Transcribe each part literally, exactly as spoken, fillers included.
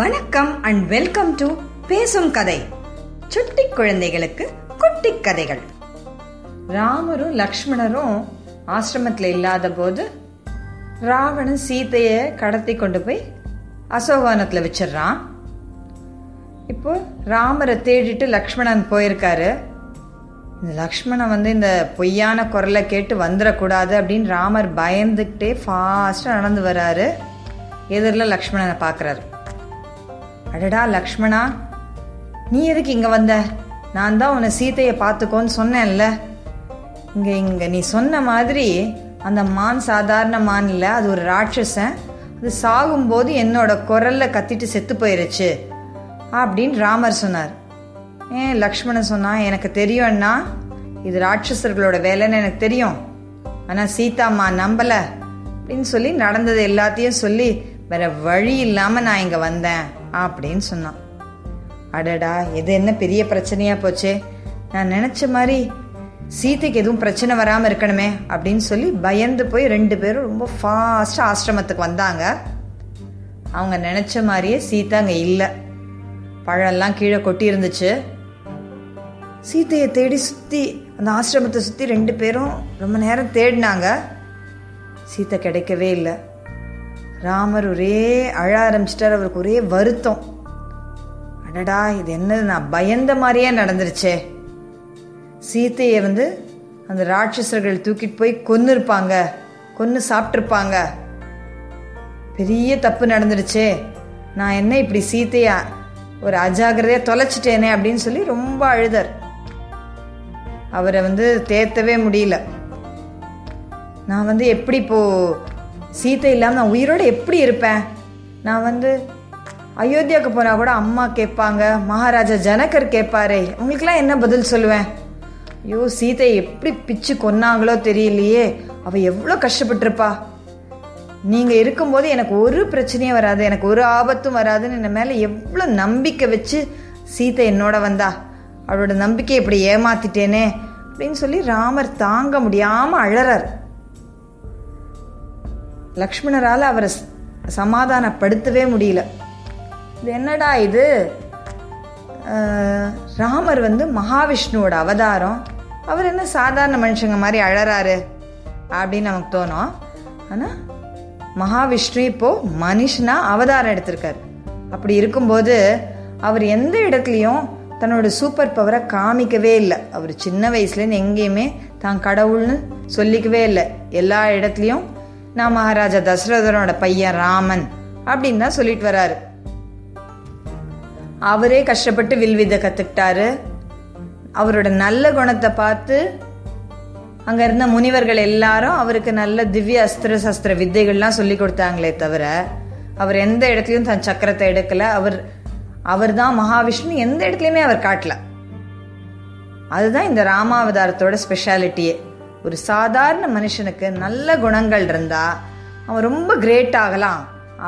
வணக்கம் and welcome to பேசும் கதை. சுட்டி குழந்தைகளுக்கு குட்டி கதைகள். ராமரும் லக்ஷ்மணரும் ஆசிரமத்தில் இல்லாத போது ராவணன் சீதையை கடத்தி கொண்டு போய் அசோகவனத்தில் வச்சிடறான். இப்போ ராமரை தேடிட்டு லக்ஷ்மணன் போயிருக்காரு. இந்த லக்ஷ்மணன் வந்து இந்த பொய்யான குரலை கேட்டு வந்துடக்கூடாது அப்படின்னு ராமர் பயந்துக்கிட்டே ஃபாஸ்ட்டாக நடந்து வர்றாரு. எதிரில் லக்ஷ்மணனை பார்க்குறாரு. அடடா லக்ஷ்மணா, நீ எதுக்கு இங்கே வந்த? நான் தான் உன்னை சீதையை பார்த்துக்கோன்னு சொன்னேன்ல. இங்கே இங்கே நீ சொன்ன மாதிரி அந்த மான் சாதாரண மான் இல்லை, அது ஒரு ராட்சசன். அது சாகும்போது என்னோட குரலில் கத்திட்டு செத்து போயிருச்சு அப்படின்னு ராமர் சொன்னார். ஏன் லக்ஷ்மணன் சொன்னான், எனக்கு தெரியும்னா இது ராட்சசர்களோட வேலைன்னு எனக்கு தெரியும், ஆனால் சீதாம்மா நம்பலை அப்படின்னு சொல்லி நடந்தது எல்லாத்தையும் சொல்லி வேற வழி இல்லாமல் நான் இங்கே வந்தேன் அப்படின்னு சொன்னான். அடடா, எது என்ன பெரிய பிரச்சனையாக போச்சே, நான் நினச்ச மாதிரி சீதைக்கு எதுவும் பிரச்சனை வராமல் இருக்கணுமே அப்படின்னு சொல்லி பயந்து போய் ரெண்டு பேரும் ரொம்ப ஃபாஸ்ட்டாக ஆசிரமத்துக்கு வந்தாங்க. அவங்க நினச்ச மாதிரியே சீதா அங்கே இல்லை. பழம்லாம் கீழே கொட்டி இருந்துச்சு. சீதையை தேடி சுற்றி அந்த ஆசிரமத்தை சுற்றி ரெண்டு பேரும் ரொம்ப நேரம் தேடினாங்க. சீதை கிடைக்கவே இல்லை. ராமர் ஒரே அழ ஆரம்பிச்சிட்டார். அவருக்கு ஒரே வருத்தம். அடடா, இது என்னது, நான் பயந்த மாதிரியே நடந்துருச்சே. சீதையை வந்து அந்த ராட்சசர்கள் தூக்கிட்டு போய் கொன்று இருப்பாங்க, கொன்று சாப்பிட்ருப்பாங்க. பெரிய தப்பு நடந்துருச்சே. நான் என்ன இப்படி சீதையை ஒரு அஜாகிரதையாக தொலைச்சிட்டேனே அப்படின்னு சொல்லி ரொம்ப அழுதார். அவரை வந்து தேத்தவே முடியல. நான் வந்து எப்படி இப்போது சீதை இல்லாமல் நான் உயிரோடு எப்படி இருப்பேன்? நான் வந்து அயோத்தியாவுக்கு போனால் கூட அம்மா கேட்பாங்க, மகாராஜா ஜனகர் கேட்பாரே, அவங்களுக்கெல்லாம் என்ன பதில் சொல்லுவேன்? ஐயோ, சீதை எப்படி பிச்சு கொன்னாங்களோ தெரியலையே, அவள் எவ்வளோ கஷ்டப்பட்டுருப்பா. நீங்கள் இருக்கும்போது எனக்கு ஒரு பிரச்சனையும் வராது, எனக்கு ஒரு ஆபத்தும் வராதுன்னு என்னை மேலே எவ்வளோ நம்பிக்கை வச்சு சீதை என்னோட வந்தா, அவளோட நம்பிக்கையை இப்படி ஏமாத்திட்டேனே அப்படின்னு சொல்லி ராமர் தாங்க முடியாமல் அழறார். லக்ஷ்மணரால் அவரை சமாதானப்படுத்தவே முடியல. இது என்னடா இது, ராமர் வந்து மகாவிஷ்ணுவோட அவதாரம், அவர் என்ன சாதாரண மனுஷங்க மாதிரி அழறாரு அப்படின்னு நமக்கு தோணும். ஆனால் மகாவிஷ்ணு இப்போது மனுஷனா அவதாரம் எடுத்திருக்காரு. அப்படி இருக்கும்போது அவர் எந்த இடத்துலையும் தன்னோட சூப்பர் பவரை காமிக்கவே இல்லை. அவர் சின்ன வயசுலேருந்து எங்கேயுமே தான் கடவுள்னு சொல்லிக்கவே இல்லை. எல்லா இடத்துலையும் நான் மகாராஜா தசரதனோட பையன் ராமன் அப்படின்னு தான் சொல்லிட்டு வராரு. அவரே கஷ்டப்பட்டு வில்வித்தை கற்றுக்கிட்டாரு. அவரோட நல்ல குணத்தை பார்த்து அங்கே இருந்த முனிவர்கள் எல்லாரும் அவருக்கு நல்ல திவ்ய அஸ்திர சஸ்திர வித்தைகள்லாம் சொல்லி கொடுத்தாங்களே தவிர அவர் எந்த இடத்துலையும் தன் சக்கரத்தை எடுக்கலை. அவர் அவர் தான் மகாவிஷ்ணு, எந்த இடத்துலையுமே அவர் காட்டல. அதுதான் இந்த ராமாவதாரத்தோட ஸ்பெஷாலிட்டியே. ஒரு சாதாரண மனுஷனுக்கு நல்ல குணங்கள் இருந்தால் அவன் ரொம்ப கிரேட் ஆகலாம்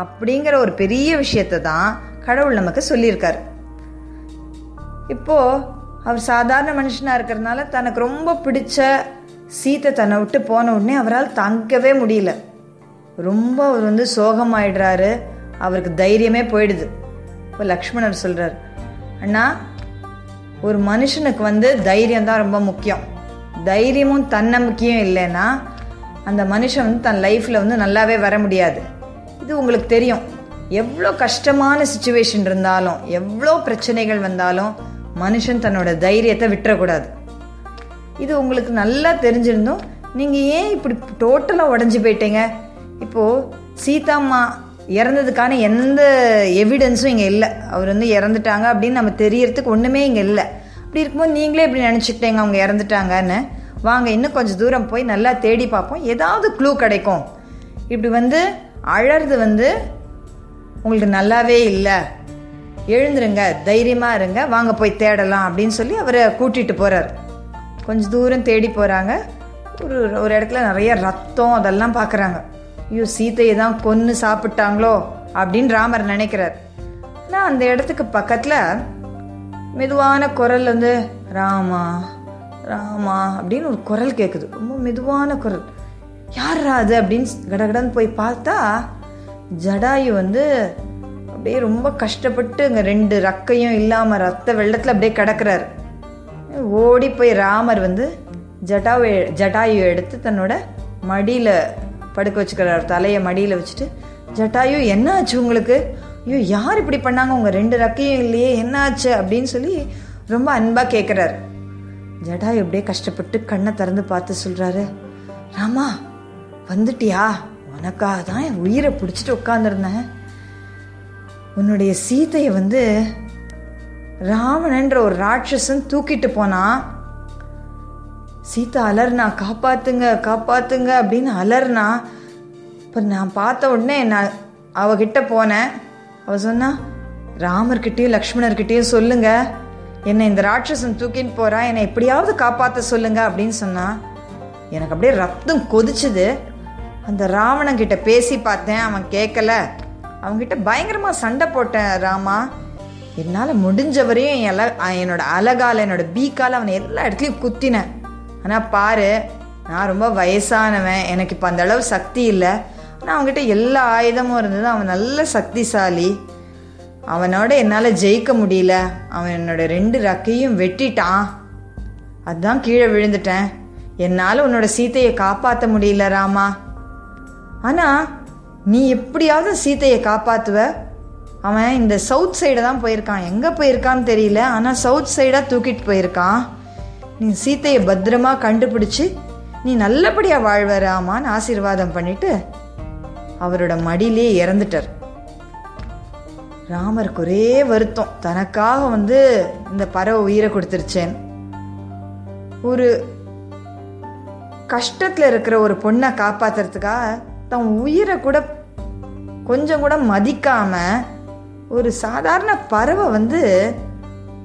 அப்படிங்கிற ஒரு பெரிய விஷயத்தை தான் கடவுள் நமக்கு சொல்லியிருக்காரு. இப்போது அவர் சாதாரண மனுஷனாக இருக்கிறதுனால தனக்கு ரொம்ப பிடிச்ச சீதை தன்னை விட்டு போன உடனே அவரால் தாங்கவே முடியல. ரொம்ப அவர் வந்து சோகமாயிடுறாரு. அவருக்கு தைரியமே போயிடுது. இப்போ லக்ஷ்மணர் சொல்கிறார், அண்ணா, ஒரு மனுஷனுக்கு வந்து தைரியம் தான் ரொம்ப முக்கியம். தைரியமும் தன்னம்பிக்கையும் இல்லைன்னா அந்த மனுஷன் வந்து தன் லைஃப்பில் வந்து நல்லாவே வர முடியாது. இது உங்களுக்கு தெரியும். எவ்வளோ கஷ்டமான சுச்சுவேஷன் இருந்தாலும், எவ்வளோ பிரச்சனைகள் வந்தாலும் மனுஷன் தன்னோட தைரியத்தை விட்டுறக்கூடாது. இது உங்களுக்கு நல்லா தெரிஞ்சிருந்தோம். நீங்கள் ஏன் இப்படி டோட்டலாக உடஞ்சி போயிட்டீங்க? இப்போது சீதாம்மா இறந்ததுக்கான எந்த எவிடன்ஸும் இங்கே இல்லை. அவர் வந்து இறந்துட்டாங்க அப்படின்னு நம்ம தெரியறதுக்கு ஒன்றுமே இங்கே இல்லை. இப்படி இருக்கும்போது நீங்களே இப்படி நினச்சிக்கிட்டேங்க அவங்க இறந்துட்டாங்கன்னு. வாங்க, இன்னும் கொஞ்சம் தூரம் போய் நல்லா தேடி பார்ப்போம், ஏதாவது க்ளூ கிடைக்கும். இப்படி வந்து அழறது வந்து உங்களுக்கு நல்லாவே இல்லை. எழுந்துருங்க, தைரியமாக இருங்க, வாங்க போய் தேடலாம் அப்படின்னு சொல்லி அவரை கூட்டிகிட்டு போகிறார். கொஞ்சம் தூரம் தேடி போகிறாங்க. ஒரு ஒரு இடத்துல நிறைய ரத்தம் அதெல்லாம் பார்க்குறாங்க. ஐயோ, சீதையை தான் கொன்று சாப்பிட்டாங்களோ அப்படின்னு ராமர் நினைக்கிறார். ஆனால் அந்த இடத்துக்கு பக்கத்தில் மெதுவான குரல் வந்து ராமா ராமா அப்படின்னு ஒரு குரல் கேட்குது. ரொம்ப மெதுவான குரல். யார் அது அப்படின்னு கடகடன்னு போய் பார்த்தா ஜடாயு வந்து அப்படியே ரொம்ப கஷ்டப்பட்டு இங்கே ரெண்டு ரக்கையும் இல்லாமல் ரத்த வெள்ளத்தில் அப்படியே கிடக்கிறாரு. ஓடி போய் ராமர் வந்து ஜடாவை ஜடாயு எடுத்து தன்னோட மடியில் படுக்க வச்சுக்கிறார். தலையை மடியில் வச்சுட்டு, ஜடாயு என்ன ஆச்சு உங்களுக்கு? ஐயோ, யார் இப்படி பண்ணாங்க? உங்கள் ரெண்டு ரக்கையும் இல்லையே, என்ன ஆச்சு அப்படின்னு சொல்லி ரொம்ப அன்பாக கேட்குறாரு. ஜடாயு அப்படியே கஷ்டப்பட்டு கண்ணை திறந்து பார்த்து சொல்கிறாரு, ராமா வந்துட்டியா? உனக்காக தான் என் உயிரை பிடிச்சிட்டு உட்காந்துருந்தேன். உன்னுடைய சீதையை வந்து ராவணன்ற ஒரு ராட்சசன் தூக்கிட்டு போனான். சீதை அலர்னா, காப்பாத்துங்க காப்பாத்துங்க அப்படின்னு அலர்னா. இப்போ நான் பார்த்த உடனே நான் அவகிட்ட போனேன். அவ சொன்னா, ராமர்கிட்டையும் லக்ஷ்மணர்கிட்டையும் சொல்லுங்க, என்னை இந்த ராட்சசன் தூக்கின்னு போறா, என்னை எப்படியாவது காப்பாற்ற சொல்லுங்க அப்படின்னு சொன்னா. எனக்கு அப்படியே ரத்தம் கொதிச்சுது. அந்த ராவணன்கிட்ட பேசி பார்த்தேன், அவன் கேட்கல. அவங்ககிட்ட பயங்கரமாக சண்டை போட்டேன் ராமா. என்னால் முடிஞ்சவரையும் என்னோட அழகால் என்னோட பீக்கால் அவனை எல்லா இடத்துலையும் குத்தினேன். ஆனால் பாரு, நான் ரொம்ப வயசானவன், எனக்கு இப்போ அந்த அளவு சக்தி இல்லை. ஆனால் அவங்ககிட்ட எல்லா ஆயுதமும் இருந்தது. அவன் நல்ல சக்திசாலி. அவனோட என்னால் ஜெயிக்க முடியல. அவன் என்னோட ரெண்டு ரக்கையும் வெட்டிட்டான். அதுதான் கீழே விழுந்துட்டேன். என்னால் உன்னோட சீதையை காப்பாற்ற முடியல ராமா. ஆனால் நீ எப்படியாவது சீதையை காப்பாற்றுவ. அவன் இந்த சவுத் சைடு தான் போயிருக்கான். எங்கே போயிருக்கான்னு தெரியல, ஆனால் சவுத் சைடாக தூக்கிட்டு போயிருக்கான். நீ சீதையை பத்திரமா கண்டுபிடிச்சி நீ நல்லபடியாக வாழ்வராமான்னு ஆசீர்வாதம் பண்ணிட்டு அவரோட மடியிலே இறந்துட்டார். ராமருக்கு ஒரே வருத்தம், தனக்காக வந்து இந்த பறவை உயிரை கொடுத்துருச்சேன். ஒரு கஷ்டத்தில் இருக்கிற ஒரு பொண்ணை காப்பாற்றுறதுக்காக தன் உயிரை கூட கொஞ்சம் கூட மதிக்காமல் ஒரு சாதாரண பறவை வந்து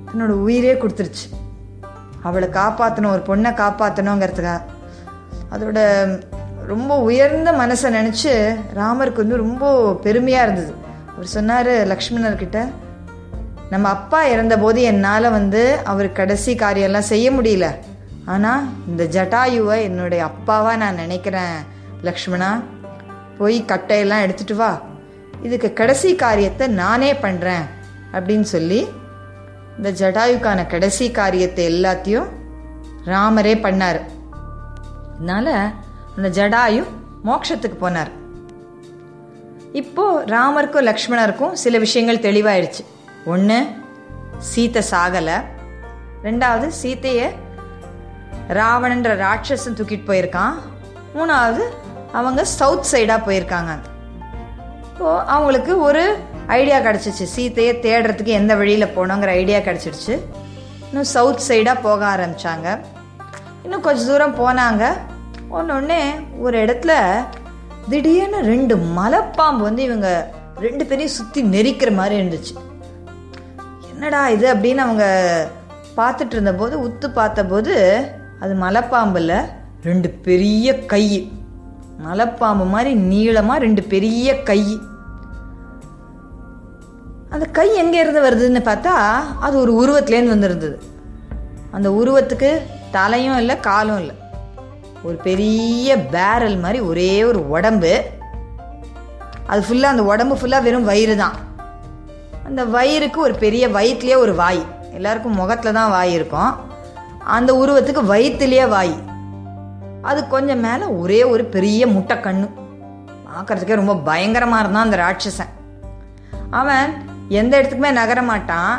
தன்னோட உயிரே கொடுத்துருச்சு. அவளை காப்பாற்றணும், ஒரு பொண்ணை காப்பாற்றணுங்கிறதுக்காக அதோட ரொம்ப உயர்ந்த மனசை நினச்சி ராமருக்கு வந்து ரொம்ப பெருமையாக இருந்தது. அவர் சொன்னார் லக்ஷ்மணர்கிட்ட, நம்ம அப்பா இறந்தபோது என்னால் வந்து அவர் கடைசி காரியம்லாம் செய்ய முடியல. ஆனால் இந்த ஜடாயுவை என்னுடைய அப்பாவாக நான் நினைக்கிறேன் லக்ஷ்மணா. போய் கட்டையெல்லாம் எடுத்துகிட்டு வா, இதுக்கு கடைசி காரியத்தை நானே பண்ணுறேன் அப்படின்னு சொல்லி இந்த ஜடாயுக்கான கடைசி காரியத்தை எல்லாத்தையும் ராமரே பண்ணார். அதனால் அந்த ஜடாயு மோட்சத்துக்கு போனார். இப்போது ராமருக்கும் லக்ஷ்மணருக்கும் சில விஷயங்கள் தெளிவாயிடுச்சு. ஒன்று, சீதை சாகலை. ரெண்டாவது, சீதையை ராவணன்ற ராட்சசன் தூக்கிட்டு போயிருக்கான். மூணாவது, அவங்க சவுத் சைடாக போயிருக்காங்க. இப்போது அவங்களுக்கு ஒரு ஐடியா கிடச்சிச்சு. சீதையை தேடுறதுக்கு எந்த வழியில் போனோங்கிற ஐடியா கிடச்சிடுச்சு. இன்னும் சவுத் சைடாக போக ஆரம்பித்தாங்க. இன்னும் கொஞ்சம் தூரம் போனாங்க. ஒன்று ஒன்று ஒரு இடத்துல திடீர்னு ரெண்டு மலைப்பாம்பு வந்து இவங்க ரெண்டு பேரையும் சுற்றி நெரிக்கிற மாதிரி இருந்துச்சு. என்னடா இது அப்படின்னு அவங்க பார்த்துட்டு இருந்தபோது உத்து பார்த்தபோது அது மலைப்பாம்பில் ரெண்டு பெரிய கை, மலைப்பாம்பு மாதிரி நீளமாக ரெண்டு பெரிய கை. அந்த கை எங்கேருந்து வருதுன்னு பார்த்தா அது ஒரு உருவத்துலேருந்து வந்துருந்தது. அந்த உருவத்துக்கு தலையும் இல்லை, காலும் இல்லை. ஒரு பெரிய பேரல் மாதிரி ஒரே ஒரு உடம்பு. அது ஃபுல்லாக அந்த உடம்பு ஃபுல்லாக வெறும் வயிறு தான். அந்த வயிறுக்கு ஒரு பெரிய வயிற்றுலேயே ஒரு வாய். எல்லாருக்கும் முகத்தில் தான் வாய் இருக்கும். அந்த உருவத்துக்கு வயிற்றுலேயே வாய். அது கொஞ்சம் மேலே ஒரே ஒரு பெரிய முட்டை கண்ணு. பார்க்கறதுக்கே ரொம்ப பயங்கரமாக இருந்தான் அந்த ராட்சசன். அவன் எந்த இடத்துக்குமே நகரமாட்டான்.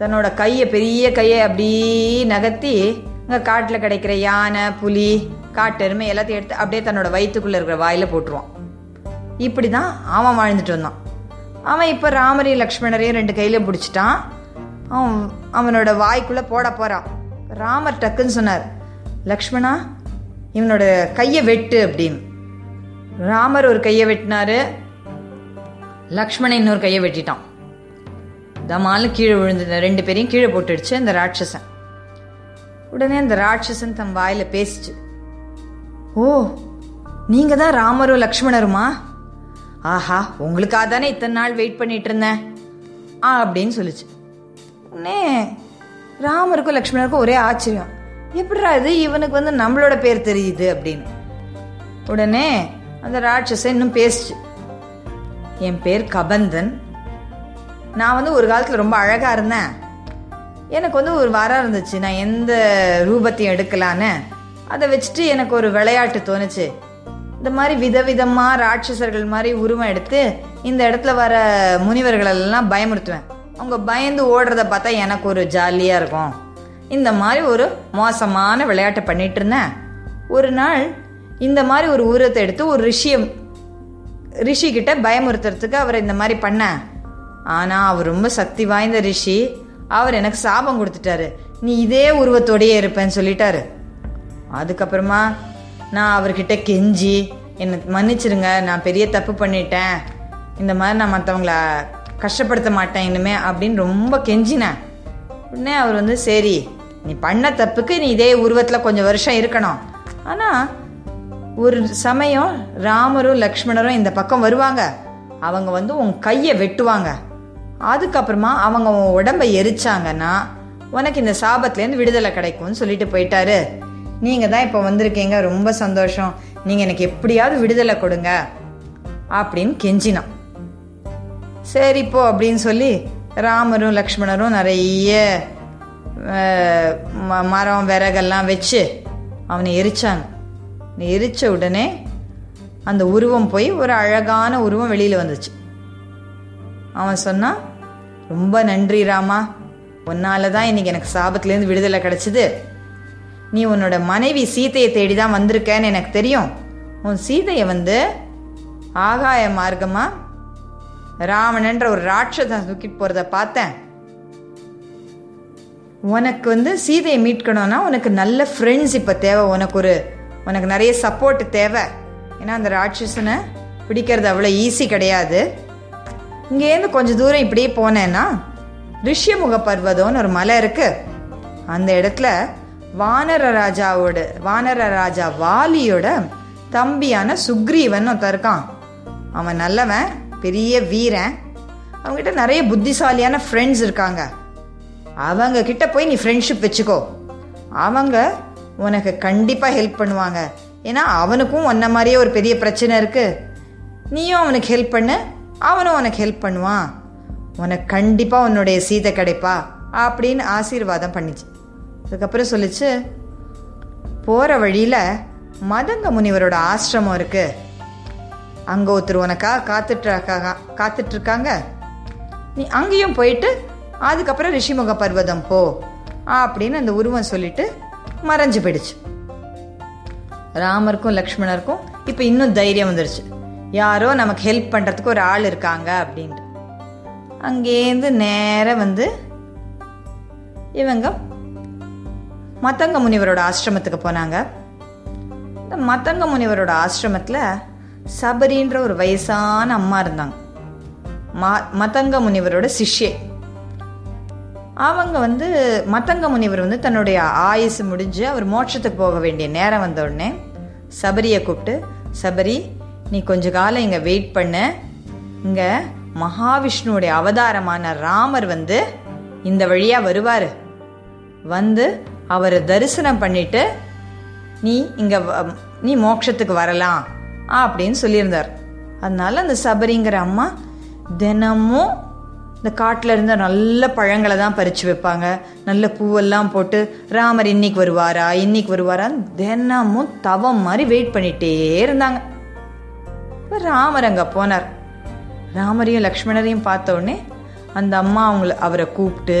தன்னோட கையை, பெரிய கையை அப்படி நகர்த்தி இங்கே காட்டில் கிடைக்கிற யானை, புலி, காட்டெருமை எல்லாத்தையும் எடுத்து அப்படியே தன்னோட வயிற்றுக்குள்ளே இருக்கிற வாயில் போட்டுருவான். இப்படி தான் அவன் வாழ்ந்துட்டு வந்தான். அவன் இப்போ ராமரையும் லக்ஷ்மணரையும் ரெண்டு கையில் பிடிச்சிட்டான். அவன் அவனோட வாய்க்குள்ளே போட போகிறான். ராமர் டக்குன்னு சொன்னார், லக்ஷ்மணா இவனோட கையை வெட்டு அப்படின்னு. ராமர் ஒரு கையை வெட்டினாரு, லக்ஷ்மணன் இன்னொரு கையை வெட்டிட்டான். தமாலு கீழே விழுந்து ரெண்டு பேரையும் கீழே போட்டுடுச்சு அந்த ராட்சசன். உடனே அந்த ராட்சசன் தன் வாயில் பேசிச்சு, ஓ நீங்கள் தான் ராமரும் லக்ஷ்மணருமா? ஆஹா, உங்களுக்காக தானே இத்தனை நாள் வெயிட் பண்ணிட்டு இருந்தேன் ஆ அப்படின்னு சொல்லிச்சு. உடனே ராமருக்கும் லக்ஷ்மணருக்கும் ஒரே ஆச்சரியம், எப்படிரா இது இவனுக்கு வந்து நம்மளோட பேர் தெரியுது அப்படின்னு. உடனே அந்த ராட்சசன் இன்னும் பேசிச்சு, என் பேர் கபந்தன், நான் வந்து ஒரு காலத்தில் ரொம்ப அழகாக இருந்தேன், எனக்கு வந்து ஒரு வரம் இருந்துச்சு, நான் எந்த ரூபத்தையும் எடுக்கலான்னு. அதை வச்சுட்டு எனக்கு ஒரு விளையாட்டு தோணுச்சு, இந்த மாதிரி விதவிதமாக ராட்சசர்கள் மாதிரி உருவம் எடுத்து இந்த இடத்துல வர முனிவர்களெல்லாம் பயமுறுத்துவேன். அவங்க பயந்து ஓடுறத பார்த்தா எனக்கு ஒரு ஜாலியாக இருக்கும். இந்த மாதிரி ஒரு மோசமான விளையாட்டை பண்ணிட்டு இருந்தேன். ஒரு நாள் இந்த மாதிரி ஒரு உருவத்தை எடுத்து ஒரு ரிஷிய ரிஷிக்கிட்ட பயமுறுத்துறதுக்கு அவரை இந்த மாதிரி பண்ணேன். ஆனால் அவர் ரொம்ப சக்தி வாய்ந்த ரிஷி, அவர் எனக்கு சாபம் கொடுத்துட்டாரு, நீ இதே உருவத்தோடையே இருப்பேன்னு சொல்லிட்டாரு. அதுக்கப்புறமா நான் அவர்கிட்ட கெஞ்சி, என்னை மன்னிச்சிருங்க, நான் பெரிய தப்பு பண்ணிட்டேன், இந்த மாதிரி நான் மற்றவங்கள கஷ்டப்படுத்த மாட்டேன் இனிமே அப்படின்னு ரொம்ப கெஞ்சினேன். உடனே அவர் வந்து, சரி நீ பண்ண தப்புக்கு நீ இதே உருவத்தில் கொஞ்சம் வருஷம் இருக்கணும், ஆனால் ஒரு சமயம் ராமரும் லக்ஷ்மணரும் இந்த பக்கம் வருவாங்க, அவங்க வந்து உன் கையை வெட்டுவாங்க, அதுக்கப்புறமா அவங்க உன் உடம்பை எரிச்சாங்கன்னா உனக்கு இந்த சாபத்துலேருந்து விடுதலை கிடைக்கும்னு சொல்லிட்டு போயிட்டாரு. நீங்கள் தான் இப்போ வந்திருக்கீங்க, ரொம்ப சந்தோஷம், நீங்கள் எனக்கு எப்படியாவது விடுதலை கொடுங்க அப்படின்னு கெஞ்சினான். சரிப்போ அப்படின்னு சொல்லி ராமரும் லக்ஷ்மணரும் நிறைய மரம் விறகெல்லாம் வச்சு அவனை எரிச்சாங்க. எரிச்ச உடனே அந்த உருவம் போய் ஒரு அழகான உருவம் வெளியில் வந்துச்சு. அவன் சொன்னான், ரொம்ப நன்றி ராமா, உன்னால தான் இன்னைக்கு எனக்கு சாபத்துலேருந்து விடுதலை கிடைச்சிது, நீ உன்னோட மனைவி சீதையை தேடி தான் வந்திருக்கேன்னு எனக்கு தெரியும், உன் சீதையை வந்து ஆகாய மார்க்கமாக ராவணன்ற ஒரு ராட்சசன் தூக்கிட்டு போகிறத பார்த்தேன், உனக்கு வந்து சீதையை மீட்கணும்னா உனக்கு நல்ல ஃப்ரெண்ட்ஸ் இப்போ தேவை, உனக்கு ஒரு உனக்கு நிறைய சப்போர்ட் தேவை, ஏன்னா அந்த ராட்சசனை பிடிக்கிறது அவ்வளோ ஈஸி கிடையாது. இங்கேருந்து கொஞ்சம் தூரம் இப்படியே போனேன்னா ரிஷிமுக பர்வதம்னு ஒரு மலை இருக்குது, அந்த இடத்துல வானர ராஜாவோட வானர ராஜா வாலியோட தம்பியான சுக்ரீவன் ஒருத்தன் இருக்கான். அவன் நல்லவன், பெரிய வீரன், அவங்ககிட்ட நிறைய புத்திசாலியான ஃப்ரெண்ட்ஸ் இருக்காங்க, அவங்க கிட்ட போய் நீ ஃப்ரெண்ட்ஷிப் வச்சுக்கோ, அவங்க உனக்கு கண்டிப்பாக ஹெல்ப் பண்ணுவாங்க, ஏன்னா அவனுக்கும் உன்ன மாதிரியே ஒரு பெரிய பிரச்சனை இருக்குது, நீயும் அவனுக்கு ஹெல்ப் பண்ணு, அவனும் உனக்கு ஹெல்ப் பண்ணுவான், உனக்கு கண்டிப்பாக உன்னுடைய சீதை கிடைப்பா அப்படின்னு ஆசீர்வாதம் பண்ணிச்சு. அதுக்கப்புறம் சொல்லிச்சு, போகிற வழியில் மத்தங்க முனிவரோட ஆசிரமம் இருக்குது, அங்கே ஒருத்தர் உனக்கா காத்துட்ருக்கா காத்துட்ருக்காங்க நீ அங்கேயும் போயிட்டு அதுக்கப்புறம் ரிஷிமுக பர்வதம் போ அப்படின்னு அந்த உருவம் சொல்லிட்டு மறைஞ்சு போயிடுச்சு. ராமருக்கும் லக்ஷ்மணருக்கும் இப்போ இன்னும் தைரியம் வந்துடுச்சு, யாரோ நமக்கு ஹெல்ப் பண்ணுறதுக்கு ஒரு ஆள் இருக்காங்க அப்படின்ட்டு. அங்கேருந்து நேராக வந்து இவங்க மத்தங்க முனிவரோட ஆசிரமத்துக்கு போனாங்க. இந்த மத்தங்க முனிவரோட ஆசிரமத்தில் சபரின்ற ஒரு வயசான அம்மா இருந்தாங்க, மா மத்தங்க முனிவரோட சிஷ்யே. அவங்க வந்து மத்தங்க முனிவர் வந்து தன்னுடைய ஆயுசு முடிஞ்சு அவர் மோட்சத்துக்கு போக வேண்டிய நேரம் வந்த உடனே சபரியை கூப்பிட்டு, சபரி நீ கொஞ்ச காலம் இங்கே வெயிட் பண்ணு, இங்கே மகாவிஷ்ணுவோடைய அவதாரமான ராமர் வந்து இந்த வழியாக வருவார், வந்து அவரை தரிசனம் பண்ணிட்டு நீ இங்கே நீ மோட்சத்துக்கு வரலாம் அப்படின்னு சொல்லியிருந்தார். அதனால அந்த சபரிங்கிற அம்மா தினமும் இந்த காட்டில் இருந்த நல்ல பழங்களை தான் பறித்து வைப்பாங்க, நல்ல பூவெல்லாம் போட்டு ராமர் இன்னைக்கு வருவாரா இன்னைக்கு வருவாரான்னு தினமும் தவம் மாதிரி வெயிட் பண்ணிகிட்டே இருந்தாங்க. இப்போ ராமர் அங்கே போனார். ராமரையும் லக்ஷ்மணரையும் பார்த்த உடனே அந்த அம்மா அவங்கள அவரை கூப்பிட்டு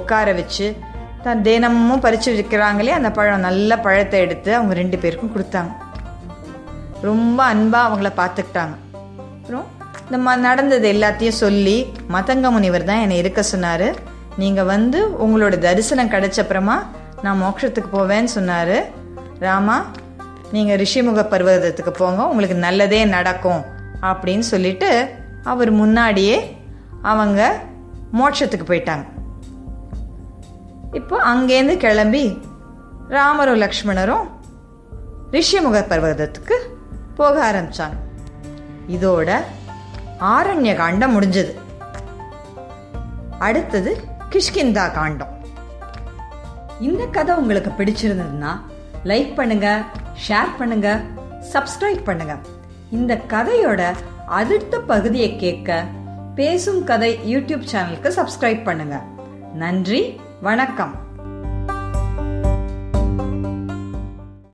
உட்கார வச்சு தான் தினமும் பறித்து வைக்கிறாங்களே அந்த பழம் நல்ல பழத்தை எடுத்து அவங்க ரெண்டு பேருக்கும் கொடுத்தாங்க. ரொம்ப அன்பாக அவங்கள பார்த்துக்கிட்டாங்க. அப்புறம் இந்த ம நடந்தது எல்லாத்தையும் சொல்லி, மத்தங்க முனிவர் தான் என்னை இருக்க சொன்னார், நீங்கள் வந்து உங்களோட தரிசனம் கிடைச்சப்புறமா நான் மோட்சத்துக்கு போவேன்னு சொன்னார், ராமா நீங்கள் ரிஷிமுக பர்வதத்துக்கு போங்க, உங்களுக்கு நல்லதே நடக்கும் அப்படின்னு சொல்லிட்டு அவர் முன்னாடியே அவங்க மோட்சத்துக்கு போயிட்டாங்க. இப்போ அங்கேருந்து கிளம்பி ராமரும் லக்ஷ்மணரும் ரிஷிமுக பர்வதத்துக்கு போக ஆரம்பித்தாங்க. இதோட ஆரண்ய காண்டம் முடிஞ்சது. அடுத்தது கிஷ்கிந்தா காண்டம். இந்த கதை உங்களுக்கு பிடிச்சிருந்ததுன்னா லைக் பண்ணுங்க, ஷேர் பண்ணுங்க, சப்ஸ்கிரைப் பண்ணுங்க. இந்த கதையோட அடுத்த பகுதியை கேட்க பேசும் கதை யூடியூப் சேனலுக்கு சப்ஸ்கிரைப் பண்ணுங்க. நன்றி, வணக்கம்.